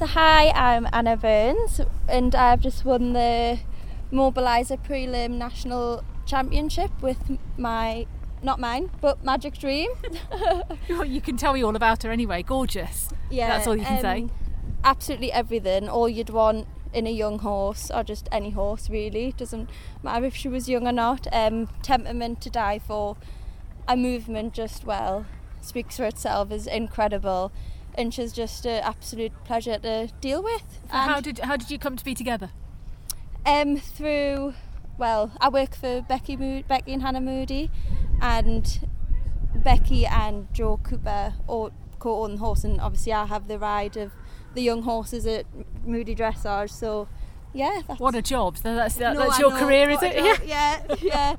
So hi, I'm Anna Burns and I've just won the Mobiliser Prelim National Championship with not mine, but Magic Dream. Well, you can tell me all about her anyway, gorgeous. Yeah. That's all you can say. Absolutely everything, all you'd want in a young horse, or just any horse really, doesn't matter if she was young or not. Temperament to die for, her movement just speaks for itself, is incredible, and she's just an absolute pleasure to deal with. And how did you come to be together? Through I work for Becky and Hannah Moody, and Becky and Joe Cooper co-own the horse, and obviously I have the ride of the young horses at Moody Dressage, so yeah. What a job. That's your career, is it? Yeah.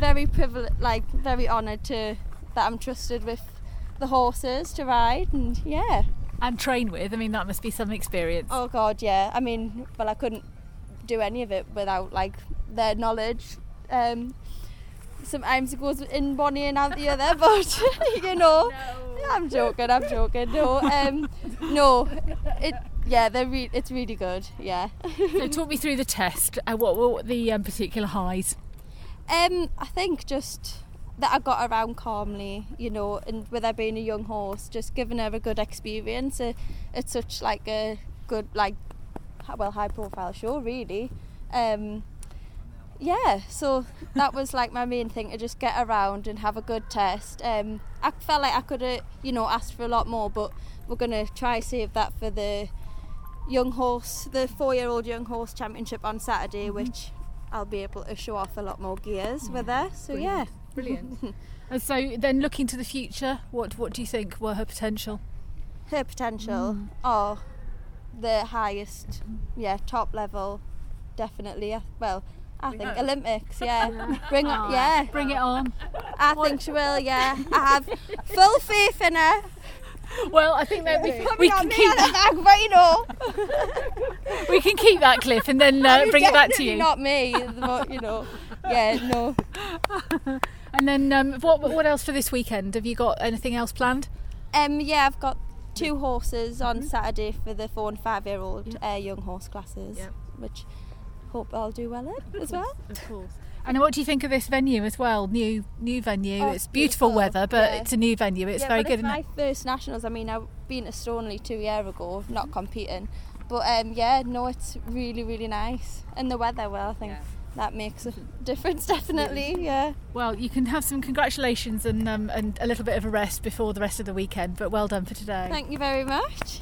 Very privileged, very honoured that I'm trusted with the horses to ride and train with. I mean, that must be some experience. Oh god, yeah. I mean, I couldn't do any of it without their knowledge. Sometimes it goes in one ear and out the other, but No. I'm joking. It's really good. Yeah. So talk me through the test. What were the particular highs? I think just that I got around calmly, and with her being a young horse, just giving her a good experience at such a good high profile show really. So that was my main thing, to just get around and have a good test. I felt I could have, asked for a lot more, but we're going to try save that for the 4-year-old young horse championship on Saturday, mm-hmm. which I'll be able to show off a lot more gears with her. So Brilliant. And so then looking to the future, what do you think were her potential? Her potential? Mm. Oh, the highest, top level, definitely. I think Olympics, bring it on. I think she will, yeah. I have full faith in her. Well, I think that we can keep that cliff and then bring it back to you. Not me, but, And then what else for this weekend? Have you got anything else planned? I've got 2 horses on Saturday for the 4 and 5-year-old young horse classes, which hope I'll do well in as well. Of course. And what do you think of this venue as well? New venue. Oh, it's beautiful weather, but it's a new venue. It's very good. It's my first nationals. I mean, I've been to Stonley 2 years ago, not competing, but it's really, really nice. And the weather, I think that makes a difference, definitely. Yeah. Well, you can have some congratulations and a little bit of a rest before the rest of the weekend. But well done for today. Thank you very much.